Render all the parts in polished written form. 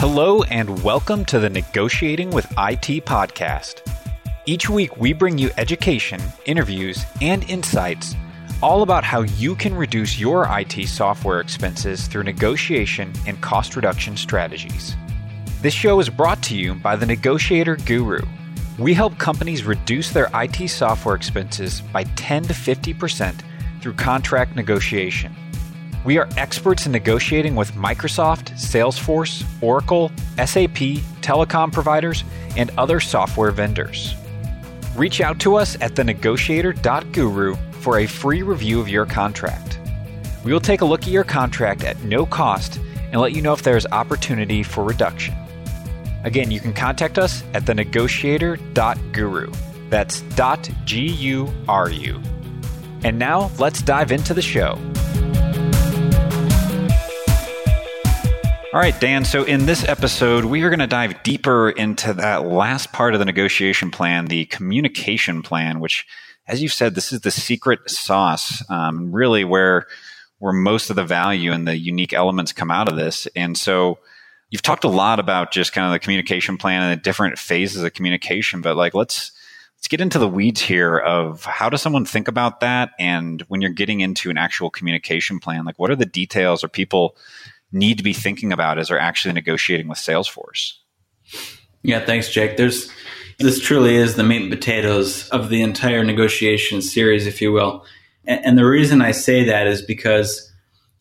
Hello and welcome to the Negotiating with IT podcast. Each week we bring you education, interviews, and insights all about how you can reduce your IT software expenses through negotiation and cost reduction strategies. This show is brought to you by the Negotiator Guru. We help companies reduce their IT software expenses by 10 to 50% through contract negotiation. We are experts in negotiating with Microsoft, Salesforce, Oracle, SAP, telecom providers, and other software vendors. Reach out to us at thenegotiator.guru for a free review of your contract. We will take a look at your contract at no cost and let you know if there is opportunity for reduction. Again, you can contact us at thenegotiator.guru. That's .guru. And now let's dive into the show. All right, Dan, so in this episode, we are going to dive deeper into that last part of the negotiation plan, the communication plan, which, as you've said, this is the secret sauce, really where most of the value and the unique elements come out of this. And so you've talked a lot about just kind of the communication plan and the different phases of communication, but like let's get into the weeds here of how does someone think about that? And when you're getting into an actual communication plan, like what are the details or people need to be thinking about as they're actually negotiating with Salesforce? Yeah, thanks, Jake. This truly is the meat and potatoes of the entire negotiation series, if you will. And the reason I say that is because,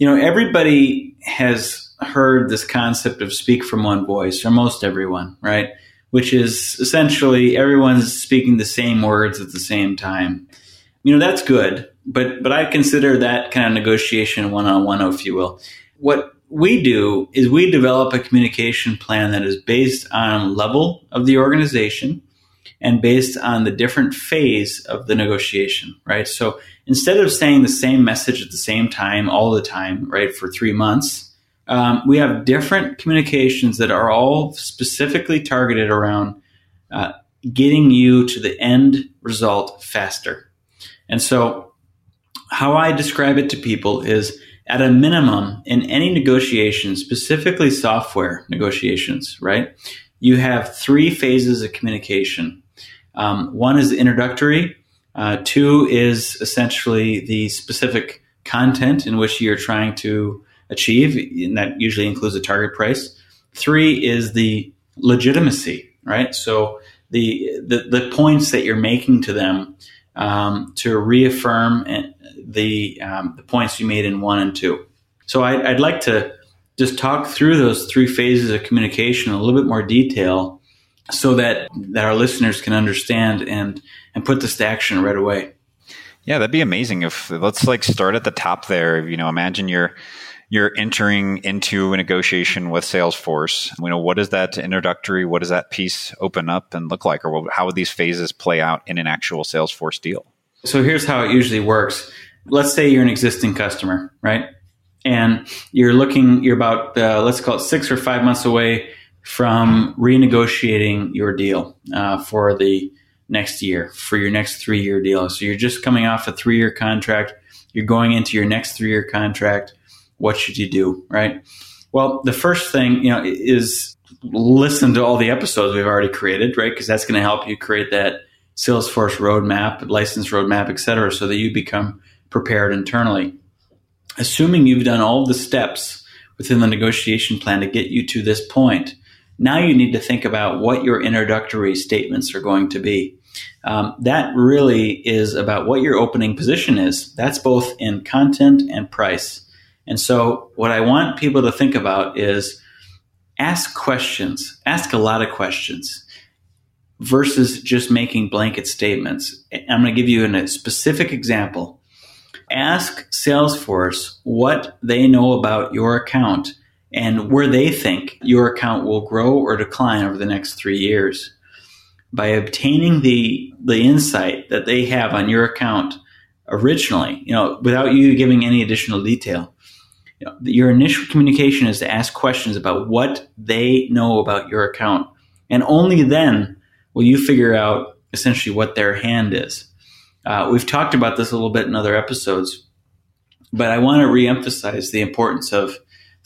everybody has heard this concept of speak from one voice, or most everyone, right? Which is essentially everyone's speaking the same words at the same time. That's good, but I consider that kind of negotiation one-on-one, if you will. What we do is we develop a communication plan that is based on level of the organization and based on the different phase of the negotiation, right? So instead of saying the same message at the same time, all the time, right, for 3 months, we have different communications that are all specifically targeted around getting you to the end result faster. And so how I describe it to people is, at a minimum, in any negotiation, specifically software negotiations, right, you have 3 phases of communication. One is introductory. 2 is essentially the specific content in which you're trying to achieve, and that usually includes a target price. 3 is the legitimacy, right? So the points that you're making to them to reaffirm the points you made in 1 and 2. So I'd like to just talk through those 3 phases of communication in a little bit more detail so that our listeners can understand and put this to action right away. Yeah, that'd be amazing. If let's start at the top there. Imagine you're entering into a negotiation with Salesforce. What does that introductory, what does that piece open up and look like? Or how would these phases play out in an actual Salesforce deal? So here's how it usually works. Let's say you're an existing customer, right? And you're about, let's call it 6 or 5 months away from renegotiating your deal for the next year, for your next 3-year deal. So you're just coming off a 3-year contract. You're going into your next 3-year contract. What should you do, right? Well, the first thing, is listen to all the episodes we've already created, right? Because that's going to help you create that Salesforce roadmap, license roadmap, et cetera, so that you become prepared internally. Assuming you've done all the steps within the negotiation plan to get you to this point, now you need to think about what your introductory statements are going to be. That really is about what your opening position is. That's both in content and price. And so what I want people to think about is ask questions, ask a lot of questions versus just making blanket statements. I'm going to give you a specific example. Ask Salesforce what they know about your account and where they think your account will grow or decline over the next 3 years. By obtaining the insight that they have on your account originally, without you giving any additional detail, your initial communication is to ask questions about what they know about your account. And only then will you figure out essentially what their hand is. We've talked about this a little bit in other episodes, but I want to reemphasize the importance of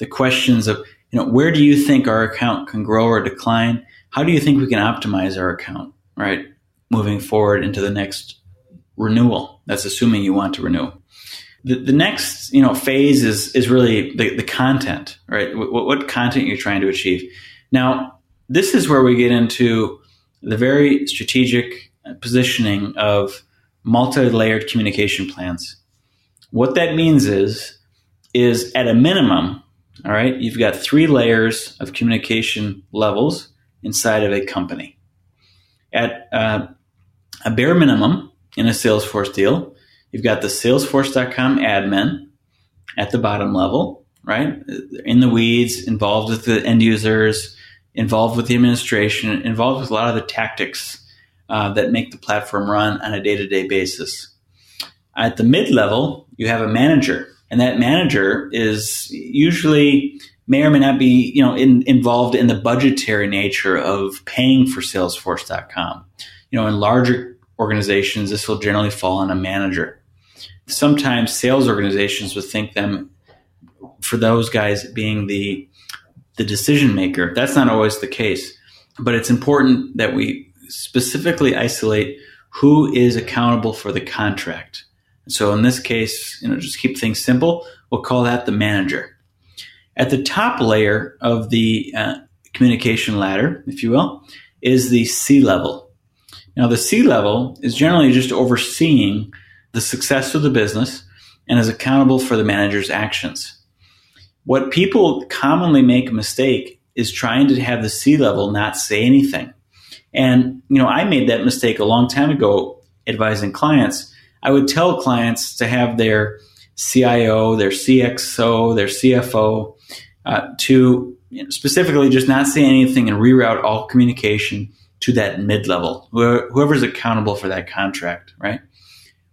the questions of, you know, where do you think our account can grow or decline? How do you think we can optimize our account, right? Moving forward into the next renewal. That's assuming you want to renew. The next, you know, phase is really the content, right? What content you're trying to achieve. Now, this is where we get into the very strategic positioning of multi-layered communication plans. What that means is at a minimum, all right, you've got 3 layers of communication levels inside of a company. At a bare minimum in a Salesforce deal, you've got the Salesforce.com admin at the bottom level, right? In the weeds, involved with the end users, involved with the administration, involved with a lot of the tactics that make the platform run on a day-to-day basis. At the mid-level, you have a manager, and that manager is usually may or may not be, you know, involved in the budgetary nature of paying for Salesforce.com. You know, in larger organizations, this will generally fall on a manager. Sometimes sales organizations would think them for those guys being the decision maker. That's not always the case, but it's important that we specifically isolate who is accountable for the contract. So in this case, you know, just keep things simple. We'll call that the manager. At the top layer of the communication ladder, if you will, is the C-level. Now, the C-level is generally just overseeing the success of the business and is accountable for the manager's actions. What people commonly make a mistake is trying to have the C-level not say anything. And, you know, I made that mistake a long time ago advising clients. I would tell clients to have their CIO, their CXO, their CFO to specifically just not say anything and reroute all communication to that mid-level, whoever's accountable for that contract, right?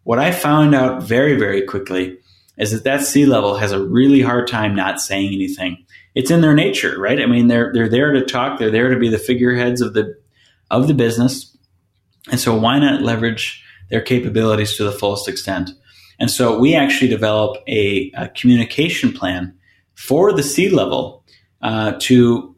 What I found out very, very quickly is that C-level has a really hard time not saying anything. It's in their nature, right? I mean, they're there to talk. They're there to be the figureheads of the business. And so why not leverage their capabilities to the fullest extent? And so we actually develop a communication plan for the C-level to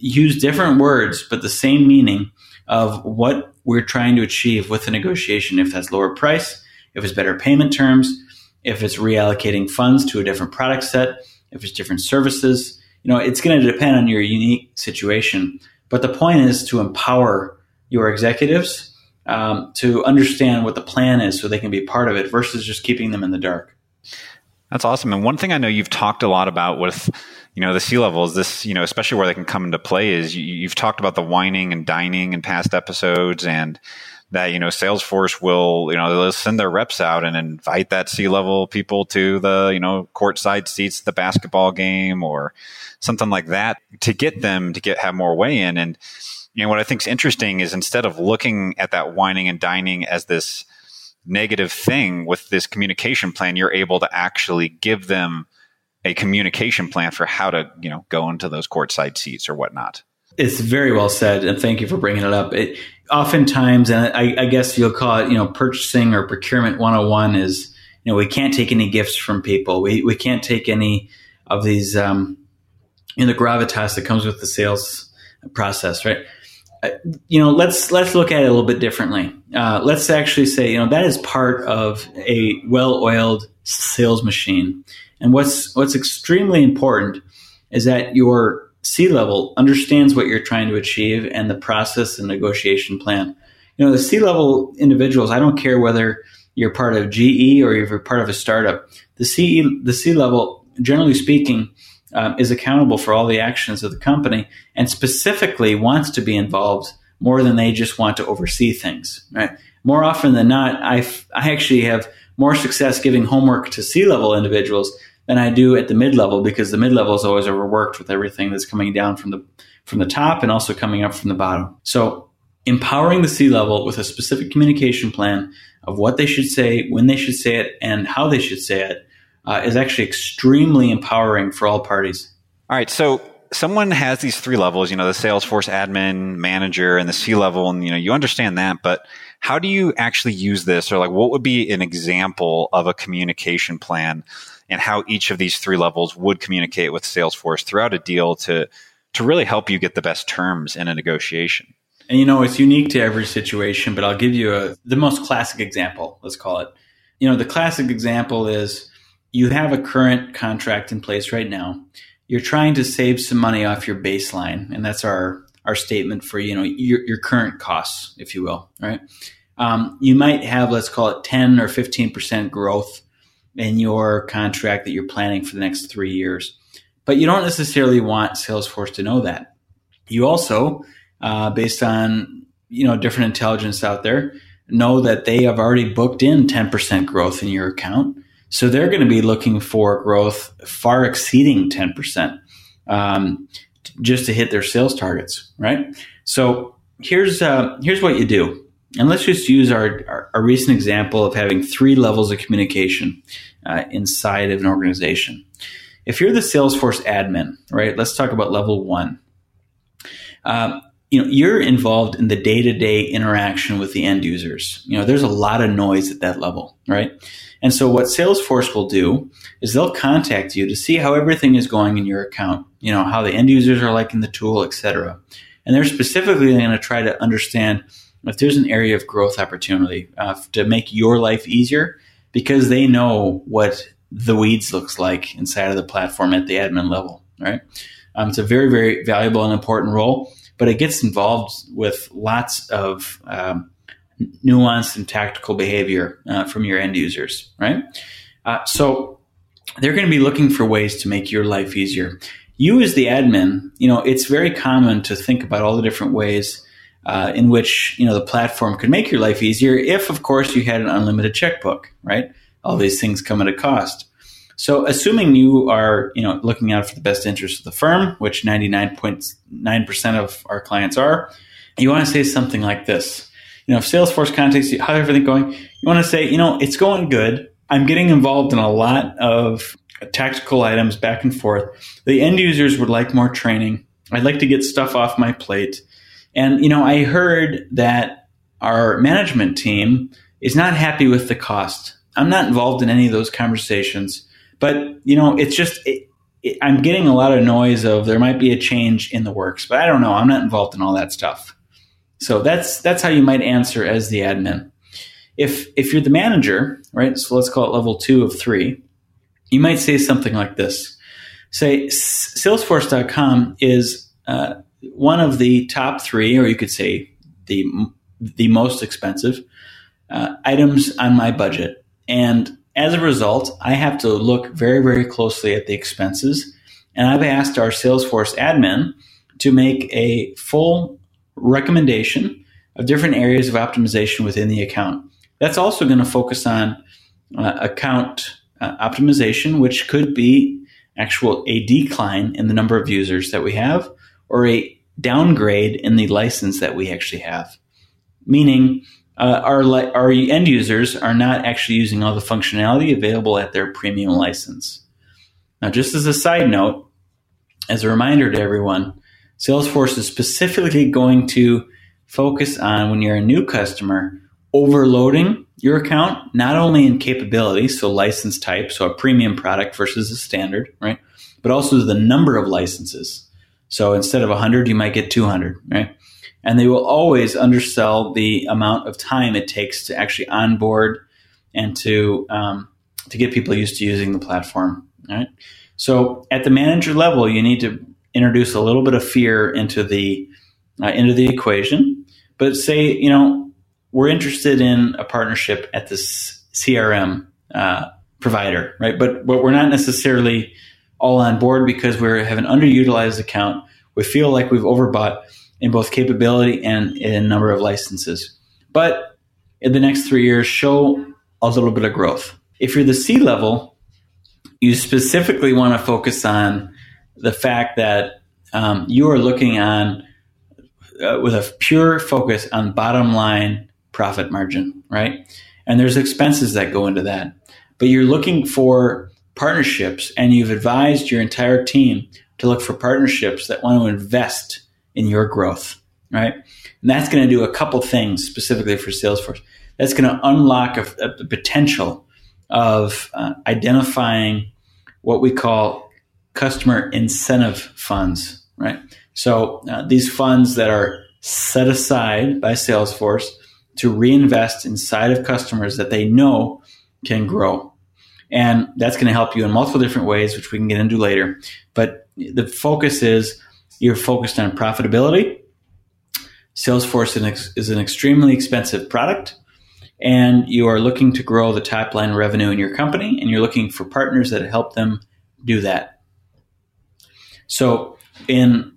use different words, but the same meaning of what we're trying to achieve with the negotiation. If that's lower price, if it's better payment terms, if it's reallocating funds to a different product set, if it's different services, you know, it's going to depend on your unique situation. But the point is to empower your executives to understand what the plan is so they can be part of it versus just keeping them in the dark. That's awesome. And one thing I know you've talked a lot about with, you know, the C-levels, this, you know, especially where they can come into play is you've talked about the wining and dining in past episodes, and that, you know, Salesforce will, you know, they'll send their reps out and invite that C-level people to the, you know, courtside seats, the basketball game or something like that to get them to have more weigh in. And, you know, what I think is interesting is instead of looking at that wining and dining as this negative thing, with this communication plan, you're able to actually give them a communication plan for how to, you know, go into those courtside seats or whatnot. It's very well said, and thank you for bringing it up. It, oftentimes, and I guess you'll call it, you know, purchasing or procurement 101 is, you know, we can't take any gifts from people. We can't take any of these, you know, the gravitas that comes with the sales process, right? You know, let's look at it a little bit differently. Let's actually say, you know, that is part of a well-oiled sales machine. And what's extremely important is that your C-level understands what you're trying to achieve and the process and negotiation plan. You know, the C-level individuals, I don't care whether you're part of GE or you're part of a startup, the C-level, generally speaking, is accountable for all the actions of the company and specifically wants to be involved more than they just want to oversee things, right? More often than not, I actually have more success giving homework to C-level individuals than I do at the mid-level, because the mid-level is always overworked with everything that's coming down from the top and also coming up from the bottom. So empowering the C-level with a specific communication plan of what they should say, when they should say it, and how they should say it, is actually extremely empowering for all parties. All right. So someone has these 3 levels, you know, the Salesforce admin, manager, and the C-level, and, you know, you understand that, but how do you actually use this? Or like, what would be an example of a communication plan and how each of these three levels would communicate with Salesforce throughout a deal to really help you get the best terms in a negotiation. And, you know, it's unique to every situation, but I'll give you the most classic example, let's call it. You know, the classic example is you have a current contract in place right now. You're trying to save some money off your baseline. And that's our statement for, you know, your current costs, if you will, right? You might have, let's call it 10 or 15% growth in your contract that you're planning for the next 3 years. But you don't necessarily want Salesforce to know that. You also, based on, you know, different intelligence out there, know that they have already booked in 10% growth in your account. So they're going to be looking for growth far exceeding 10%, just to hit their sales targets, right? So here's what you do. And let's just use our recent example of having three levels of communication inside of an organization. If you're the Salesforce admin, right, let's talk about level one. You know, you're involved in the day-to-day interaction with the end users. You know, there's a lot of noise at that level, right? And so what Salesforce will do is they'll contact you to see how everything is going in your account, you know, how the end users are liking the tool, et cetera. And they're specifically going to try to understand if there's an area of growth opportunity to make your life easier, because they know what the weeds looks like inside of the platform at the admin level, right? It's a very, very valuable and important role. But it gets involved with lots of nuanced and tactical behavior from your end users, right? So they're going to be looking for ways to make your life easier. You as the admin, you know, it's very common to think about all the different ways in which, you know, the platform could make your life easier if, of course, you had an unlimited checkbook, right? All these things come at a cost. So assuming you are, you know, looking out for the best interest of the firm, which 99.9% of our clients are, you want to say something like this. You know, if Salesforce contacts you, how's everything going? You want to say, you know, it's going good. I'm getting involved in a lot of tactical items back and forth. The end users would like more training. I'd like to get stuff off my plate. And, you know, I heard that our management team is not happy with the cost. I'm not involved in any of those conversations. But, you know, it's just, I'm getting a lot of noise of there might be a change in the works, but I don't know. I'm not involved in all that stuff. So that's how you might answer as the admin. If you're the manager, right, so let's call it level two of three, you might say something like this. Say, Salesforce.com is one of the top three, or you could say the most expensive items on my budget. And as a result, I have to look very, very closely at the expenses, and I've asked our Salesforce admin to make a full recommendation of different areas of optimization within the account. That's also going to focus on account optimization, which could be a decline in the number of users that we have, or a downgrade in the license that we actually have, meaning our end users are not actually using all the functionality available at their premium license. Now, just as a side note, as a reminder to everyone, Salesforce is specifically going to focus on, when you're a new customer, overloading your account, not only in capability, so license type, so a premium product versus a standard, right? But also the number of licenses. So instead of 100, you might get 200, right? And they will always undersell the amount of time it takes to actually onboard and to get people used to using the platform. Right? So at the manager level, you need to introduce a little bit of fear into the equation. But say, you know, we're interested in a partnership at this CRM provider, right? But we're not necessarily all on board because we have an underutilized account. We feel like we've overbought in both capability and in number of licenses. But in the next 3 years, show a little bit of growth. If you're the C level, you specifically want to focus on the fact that you are looking on with a pure focus on bottom line profit margin, right? And there's expenses that go into that. But you're looking for partnerships, and you've advised your entire team to look for partnerships that want to invest in your growth, right? And that's going to do a couple things specifically for Salesforce. That's going to unlock the potential of identifying what we call customer incentive funds, right? So these funds that are set aside by Salesforce to reinvest inside of customers that they know can grow. And that's going to help you in multiple different ways, which we can get into later. But the focus is you're focused on profitability. Salesforce is an extremely expensive product, and you are looking to grow the top line revenue in your company, and you're looking for partners that help them do that. So in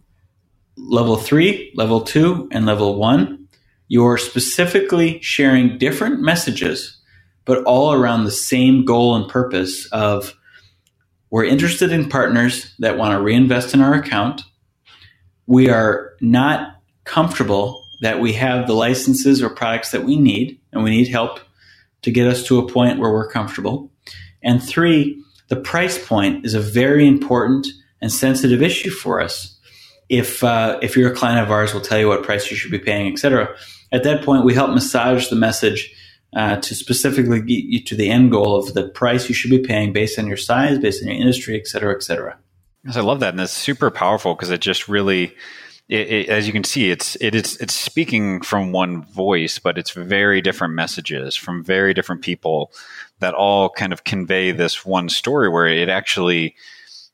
level 3, level 2, and level 1, you're specifically sharing different messages, but all around the same goal and purpose of we're interested in partners that want to reinvest in our account. We are not comfortable that we have the licenses or products that we need, and we need help to get us to a point where we're comfortable. And 3, the price point is a very important and sensitive issue for us. If you're a client of ours, we'll tell you what price you should be paying, et cetera. At that point, we help massage the message to specifically get you to the end goal of the price you should be paying based on your size, based on your industry, et cetera, et cetera. Yes, I love that. And that's super powerful because it just really, it, as you can see, it's speaking from one voice, but it's very different messages from very different people that all kind of convey this one story where it actually,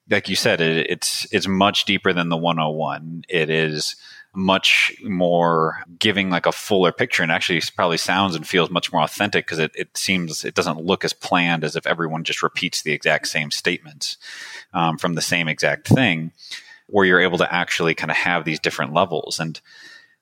like you said, it's much deeper than the 101. It is much more giving like a fuller picture, and actually probably sounds and feels much more authentic because it doesn't look as planned as if everyone just repeats the exact same statements from the same exact thing, where you're able to actually kind of have these different levels. And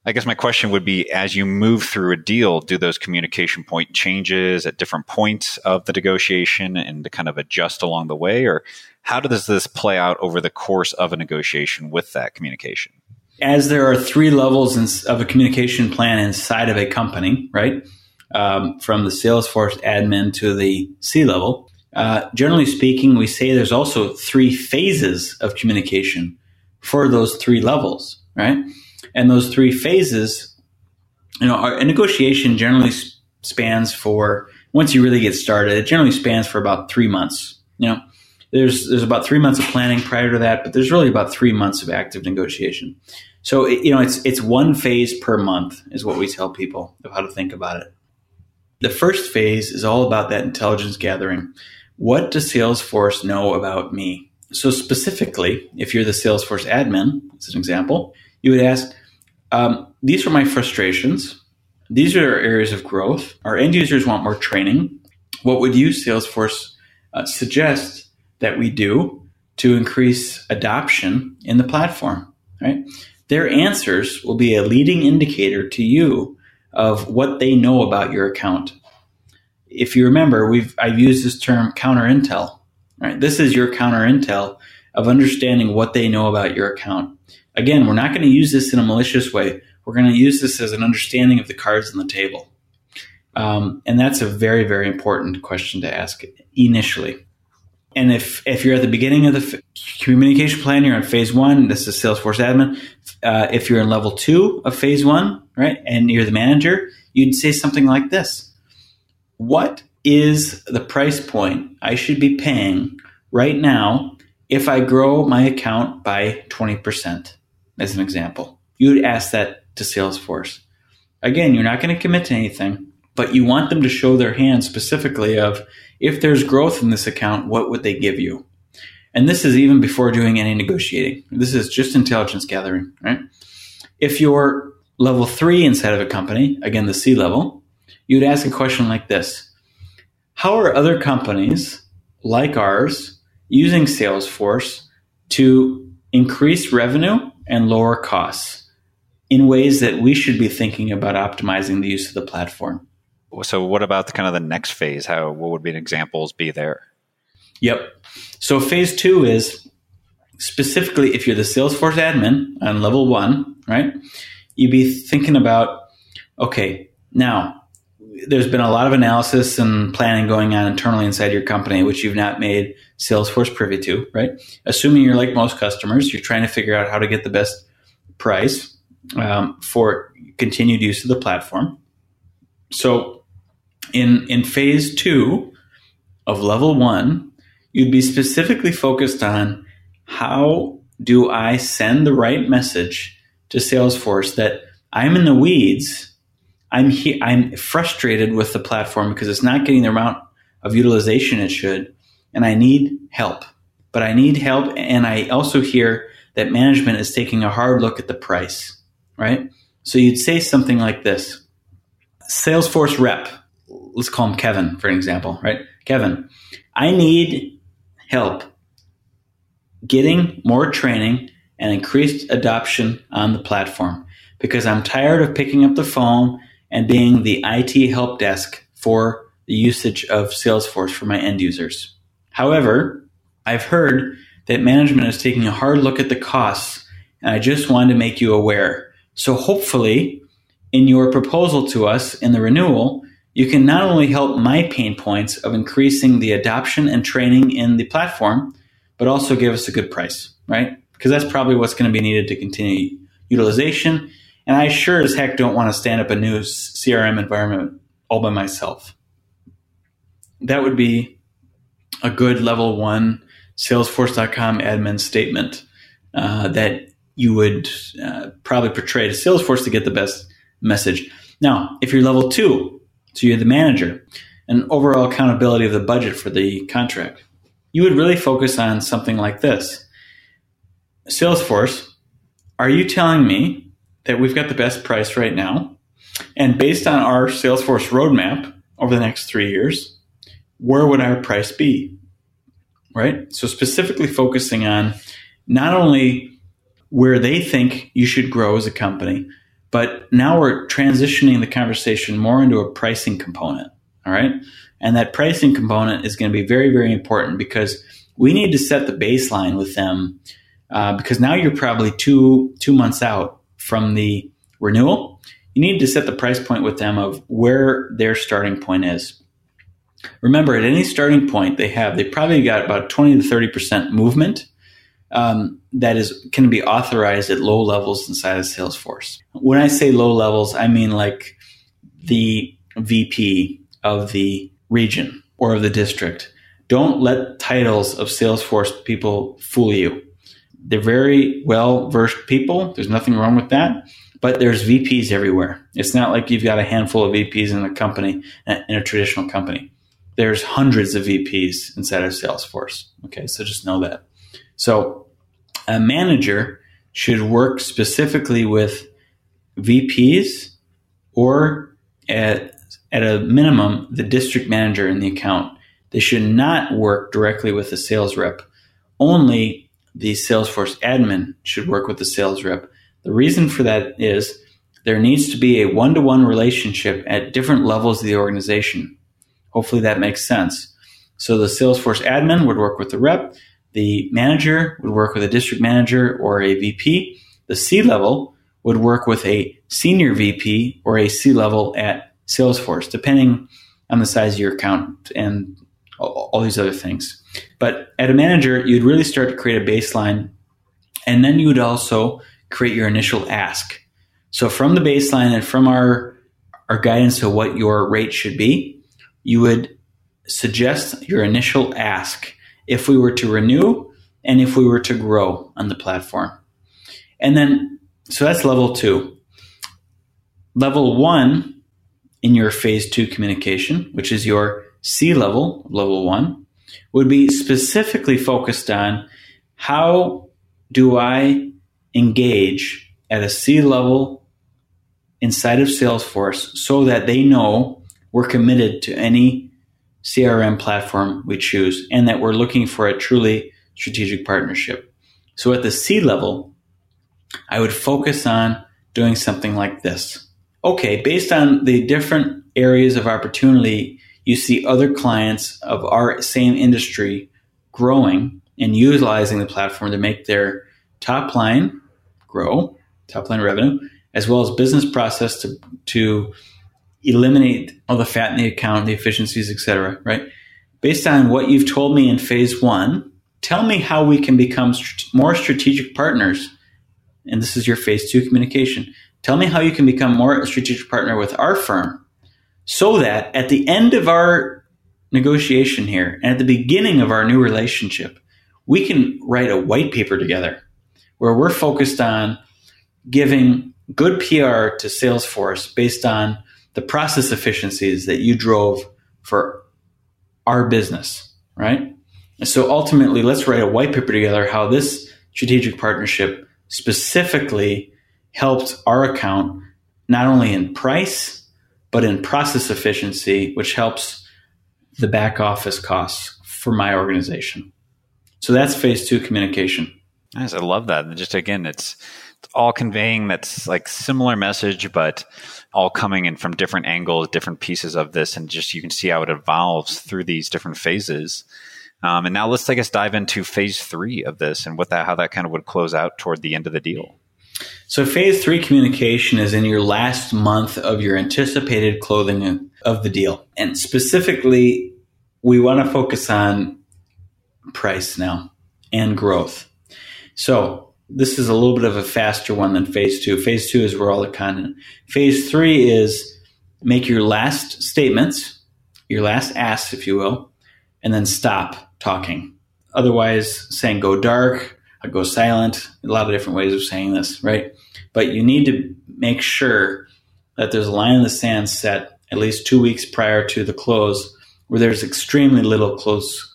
I guess my question would be, as you move through a deal, do those communication point changes at different points of the negotiation and to kind of adjust along the way? Or how does this play out over the course of a negotiation with that communication? As there are 3 levels of a communication plan inside of a company, right? From the Salesforce admin to the C-level, generally speaking, we say there's also 3 phases of communication for those 3 levels, right? And those 3 phases, a negotiation generally spans for, once you really get started, it generally spans for about 3 months. There's about 3 months of planning prior to that, but there's really about 3 months of active negotiation. So, it's 1 phase per month is what we tell people of how to think about it. The first phase is all about that intelligence gathering. What does Salesforce know about me? So specifically, if you're the Salesforce admin, as an example, you would ask, these are my frustrations. These are our areas of growth. Our end users want more training. What would you, Salesforce, suggest that we do to increase adoption in the platform, right? Their answers will be a leading indicator to you of what they know about your account. If you remember, I've used this term counter intel, right? This is your counter intel of understanding what they know about your account. Again, we're not going to use this in a malicious way. We're going to use this as an understanding of the cards on the table. And that's a very, very important question to ask initially. And if you're at the beginning of the communication plan, you're in phase 1, this is Salesforce admin. If you're in level 2 of phase 1, right, and you're the manager, you'd say something like this. What is the price point I should be paying right now if I grow my account by 20%, as an example? You would ask that to Salesforce. Again, you're not going to commit to anything, but you want them to show their hand specifically of, if there's growth in this account, what would they give you? And this is even before doing any negotiating. This is just intelligence gathering, right? If you're level 3 inside of a company, again, the C level, you'd ask a question like this. How are other companies like ours using Salesforce to increase revenue and lower costs in ways that we should be thinking about optimizing the use of the platform? So what about the next phase? What would be examples be there? Yep. So phase 2 is specifically if you're the Salesforce admin on level 1, right? You'd be thinking about, okay, now there's been a lot of analysis and planning going on internally inside your company, which you've not made Salesforce privy to, right? Assuming you're like most customers, you're trying to figure out how to get the best price for continued use of the platform. So in phase 2 of level 1, you'd be specifically focused on how do I send the right message to Salesforce that I'm in the weeds, I'm frustrated with the platform because it's not getting the amount of utilization it should, and I need help. But I need help, and I also hear that management is taking a hard look at the price, right? So you'd say something like this. Salesforce rep, let's call him Kevin, for an example, right? Kevin, I need help getting more training and increased adoption on the platform because I'm tired of picking up the phone and being the IT help desk for the usage of Salesforce for my end users. However, I've heard that management is taking a hard look at the costs, and I just wanted to make you aware. So hopefully, in your proposal to us in the renewal, you can not only help my pain points of increasing the adoption and training in the platform, but also give us a good price, right? Because that's probably what's going to be needed to continue utilization. And I sure as heck don't want to stand up a new CRM environment all by myself. That would be a good level one Salesforce.com admin statement that you would probably portray to Salesforce to get the best message. Now, if you're level two, so you're the manager, and overall accountability of the budget for the contract, you would really focus on something like this. Salesforce, are you telling me that we've got the best price right now? And based on our Salesforce roadmap over the next 3 years, where would our price be? Right? So specifically focusing on not only where they think you should grow as a company, but now we're transitioning the conversation more into a pricing component, all right? And that pricing component is going to be very, very important because we need to set the baseline with them because now you're probably two months out from the renewal. You need to set the price point with them of where their starting point is. Remember, at any starting point they probably got about 20 to 30% movement that can be authorized at low levels inside of Salesforce. When I say low levels, I mean like the VP of the region or of the district. Don't let titles of Salesforce people fool you. They're very well-versed people. There's nothing wrong with that. But there's VPs everywhere. It's not like you've got a handful of VPs in a company, in a traditional company. There's hundreds of VPs inside of Salesforce. Okay, so just know that. So a manager should work specifically with VPs or at a minimum, the district manager in the account. They should not work directly with the sales rep. Only the Salesforce admin should work with the sales rep. The reason for that is there needs to be a one-to-one relationship at different levels of the organization. Hopefully that makes sense. So the Salesforce admin would work with the rep. The manager would work with a district manager or a VP. The C-level would work with a senior VP or a C-level at Salesforce, depending on the size of your account and all these other things. But at a manager, you'd really start to create a baseline, and then you would also create your initial ask. So from the baseline and from our guidance to what your rate should be, you would suggest your initial ask if we were to renew and if we were to grow on the platform. And then, so that's level two. Level one in your phase two communication, which is your C-level, level one, would be specifically focused on how do I engage at a C-level inside of Salesforce so that they know we're committed to any CRM platform we choose and that we're looking for a truly strategic partnership. So at the C level, I would focus on doing something like this. Okay, based on the different areas of opportunity, you see other clients of our same industry growing and utilizing the platform to make their top line grow, top line revenue, as well as business process to eliminate all the fat in the account, the efficiencies, et cetera, right? Based on what you've told me in phase one, tell me how we can become more strategic partners. And this is your phase two communication. Tell me how you can become more strategic partner with our firm so that at the end of our negotiation here. And at the beginning of our new relationship, we can write a white paper together where we're focused on giving good PR to Salesforce based on the process efficiencies that you drove for our business, right? And so ultimately, let's write a white paper together how this strategic partnership specifically helped our account, not only in price, but in process efficiency, which helps the back office costs for my organization. So that's phase two communication. Nice. I love that. And just again, it's all conveying that's like similar message, but all coming in from different angles, different pieces of this. And just you can see how it evolves through these different phases. And now let's, I guess, dive into phase three of this and what that, how that kind of would close out toward the end of the deal. So phase three communication is in your last month of your anticipated closing of the deal. And specifically, we want to focus on price now and growth. So this is a little bit of a faster one than phase two. Phase two is we're all the content. Phase three is make your last statements, your last asks, if you will, and then stop talking. Otherwise, saying go dark, go silent, a lot of different ways of saying this, right? But you need to make sure that there's a line in the sand set at least 2 weeks prior to the close where there's extremely little close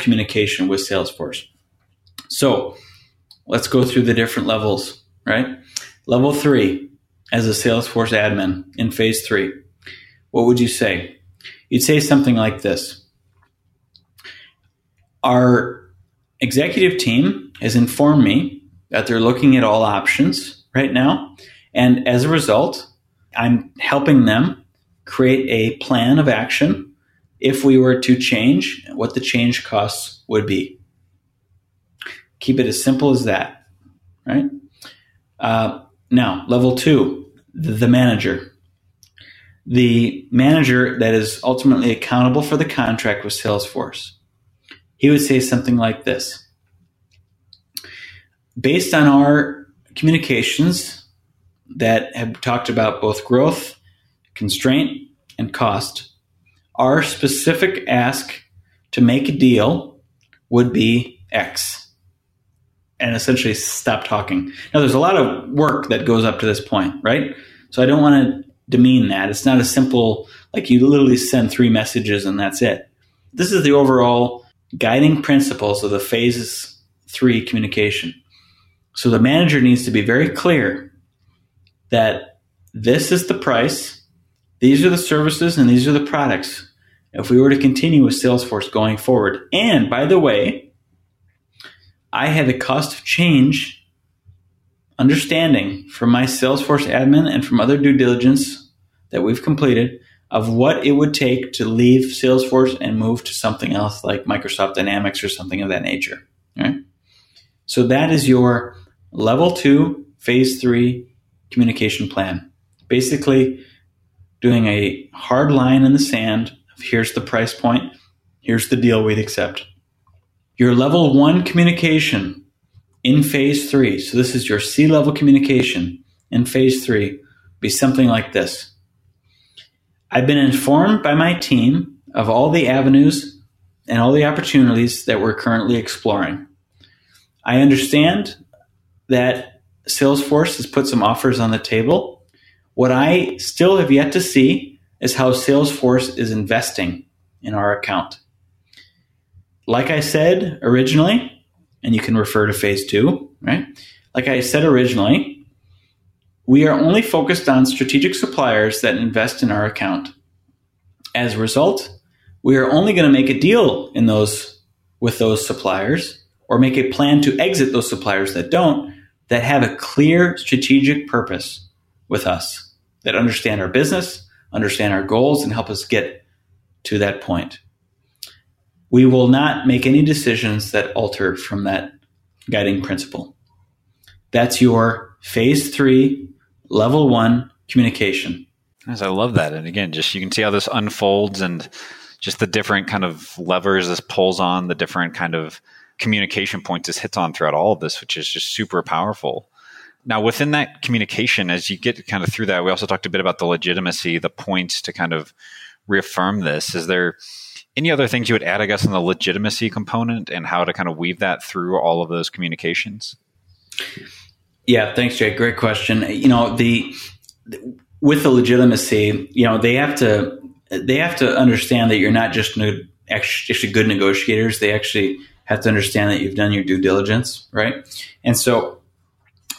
communication with Salesforce. So let's go through the different levels, right? Level three, as a Salesforce admin in phase three, what would you say? You'd say something like this. Our executive team has informed me that they're looking at all options right now. And as a result, I'm helping them create a plan of action if we were to change, what the change costs would be. Keep it as simple as that, right? Now, level two, the manager. The manager that is ultimately accountable for the contract with Salesforce. He would say something like this. Based on our communications that have talked about both growth, constraint, and cost, our specific ask to make a deal would be X. And essentially stop talking. Now, there's a lot of work that goes up to this point, right? So I don't want to demean that. It's not as simple, like you literally send 3 messages and that's it. This is the overall guiding principles of the phases 3 communication. So the manager needs to be very clear that this is the price, these are the services, and these are the products. If we were to continue with Salesforce going forward, and by the way, I had the cost of change understanding from my Salesforce admin and from other due diligence that we've completed of what it would take to leave Salesforce and move to something else like Microsoft Dynamics or something of that nature, right? So that is your level 2, phase 3 communication plan. Basically doing a hard line in the sand of here's the price point, here's the deal we'd accept. Your level 1 communication in phase 3, so this is your C-level communication in phase 3, be something like this. I've been informed by my team of all the avenues and all the opportunities that we're currently exploring. I understand that Salesforce has put some offers on the table. What I still have yet to see is how Salesforce is investing in our account. Like I said originally, and you can refer to phase 2, right? Like I said originally, we are only focused on strategic suppliers that invest in our account. As a result, we are only going to make a deal in those with those suppliers or make a plan to exit those suppliers that don't, that have a clear strategic purpose with us, that understand our business, understand our goals, and help us get to that point. We will not make any decisions that alter from that guiding principle. That's your phase 3 level 1 communication. Yes, I love that. And again, just you can see how this unfolds and just the different kind of levers this pulls on, the different kind of communication points this hits on throughout all of this, which is just super powerful. Now, within that communication, as you get kind of through that, we also talked a bit about the legitimacy, the points to kind of reaffirm this. Is there any other things you would add, I guess, on the legitimacy component and how to kind of weave that through all of those communications? Yeah, thanks, Jake. Great question. You know, with the legitimacy, you know, they have to understand that you're not just actually good negotiators. They actually have to understand that you've done your due diligence, right? And so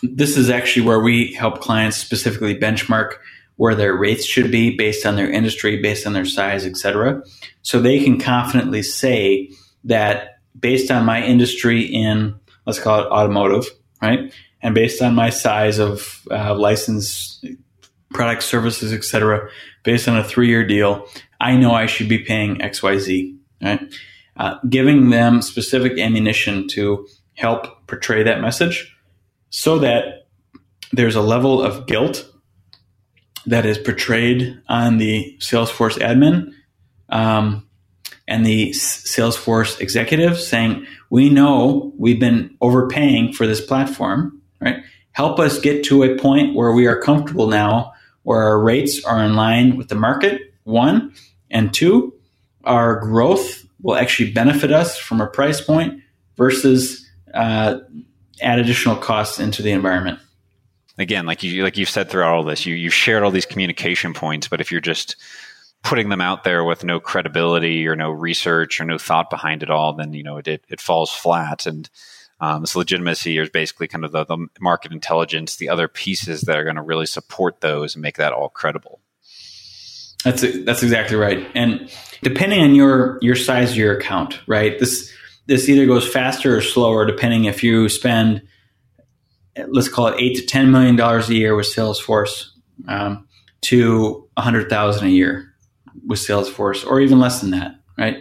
this is actually where we help clients specifically benchmark where their rates should be based on their industry, based on their size, et cetera. So they can confidently say that based on my industry in, let's call it automotive, right? And based on my size of licensed products, services, et cetera, based on a 3-year deal, I know I should be paying XYZ, right? Giving them specific ammunition to help portray that message so that there's a level of guilt that is portrayed on the Salesforce admin and the Salesforce executive saying, we know we've been overpaying for this platform, right? Help us get to a point where we are comfortable now, where our rates are in line with the market, 1. And 2, our growth will actually benefit us from a price point versus add additional costs into the environment. Again, like you've said throughout all this, you've shared all these communication points, but if you're just putting them out there with no credibility or no research or no thought behind it all, then, you know, it falls flat. And this legitimacy is basically kind of the market intelligence, the other pieces that are going to really support those and make that all credible. That's exactly right. And depending on your size of your account, right? This either goes faster or slower, depending if you spend, let's call it $8 to $10 million a year with Salesforce, to $100,000 a year with Salesforce, or even less than that, right?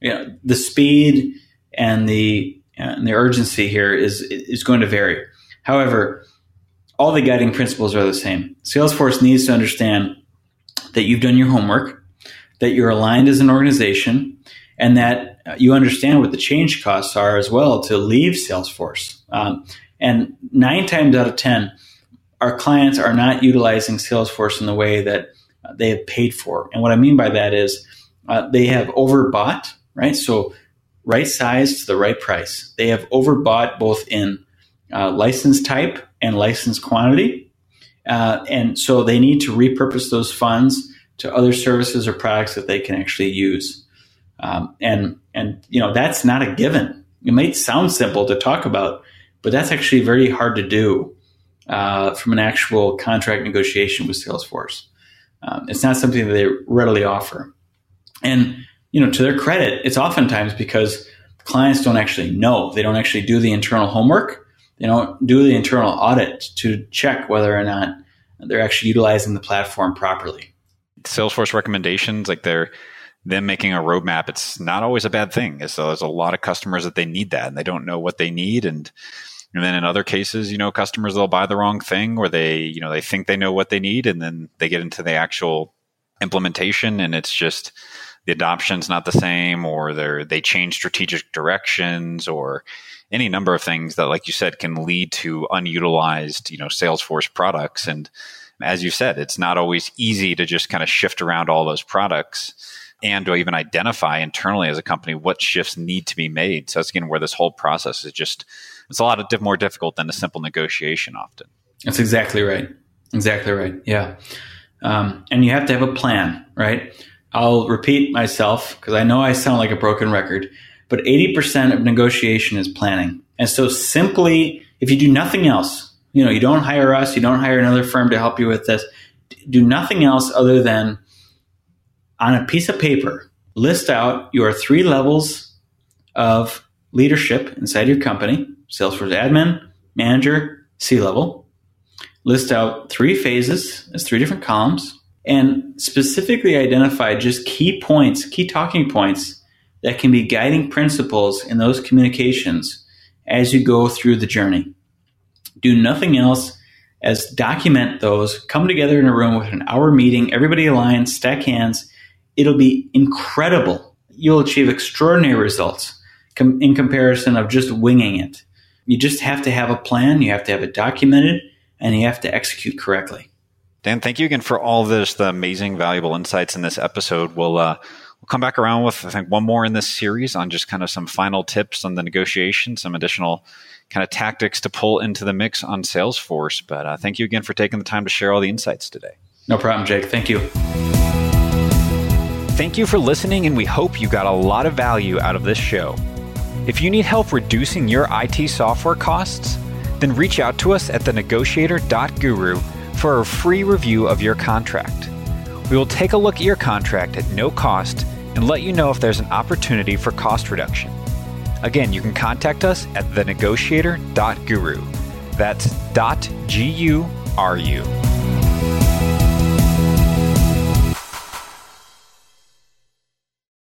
You know, the speed and the urgency here is going to vary. However, all the guiding principles are the same. Salesforce needs to understand that you've done your homework, that you're aligned as an organization, and that you understand what the change costs are as well to leave Salesforce. And 9 times out of 10, our clients are not utilizing Salesforce in the way that they have paid for. And what I mean by that is they have overbought, right? So right size to the right price. They have overbought both in license type and license quantity. And so they need to repurpose those funds to other services or products that they can actually use. And you know, that's not a given. It might sound simple to talk about, but that's actually very hard to do from an actual contract negotiation with Salesforce. It's not something that they readily offer. And, you know, to their credit, it's oftentimes because clients don't actually know. They don't actually do the internal homework. They don't do the internal audit to check whether or not they're actually utilizing the platform properly. Salesforce recommendations, like them making a roadmap, it's not always a bad thing. So there's a lot of customers that they need that and they don't know what they need. And then in other cases, you know, customers, they'll buy the wrong thing, or they think they know what they need, and then they get into the actual implementation and it's just the adoption's not the same, or they change strategic directions, or any number of things that, like you said, can lead to unutilized, you know, Salesforce products. And as you said, it's not always easy to just kind of shift around all those products and to even identify internally as a company what shifts need to be made. So that's, again, where this whole process is just, it's a lot more difficult than a simple negotiation often. That's exactly right. Exactly right. Yeah. And you have to have a plan, right? I'll repeat myself because I know I sound like a broken record, but 80% of negotiation is planning. And so simply, if you do nothing else, you know, you don't hire us, you don't hire another firm to help you with this, do nothing else other than on a piece of paper, list out your 3 levels of leadership inside your company: Salesforce admin, manager, C-level. List out 3 phases as 3 different columns, and specifically identify just key points, key talking points that can be guiding principles in those communications as you go through the journey. Do nothing else as document those, come together in a room with an hour meeting, everybody aligned, stack hands. It'll be incredible. You'll achieve extraordinary results in comparison of just winging it. You just have to have a plan, you have to have it documented, and you have to execute correctly. Dan, thank you again for all this, the amazing, valuable insights in this episode. We'll come back around with, I think, one more in this series on just kind of some final tips on the negotiation, some additional kind of tactics to pull into the mix on Salesforce. But thank you again for taking the time to share all the insights today. No problem, Jake. Thank you. Thank you for listening, and we hope you got a lot of value out of this show. If you need help reducing your IT software costs, then reach out to us at thenegotiator.guru for a free review of your contract. We will take a look at your contract at no cost and let you know if there's an opportunity for cost reduction. Again, you can contact us at thenegotiator.guru. That's .guru.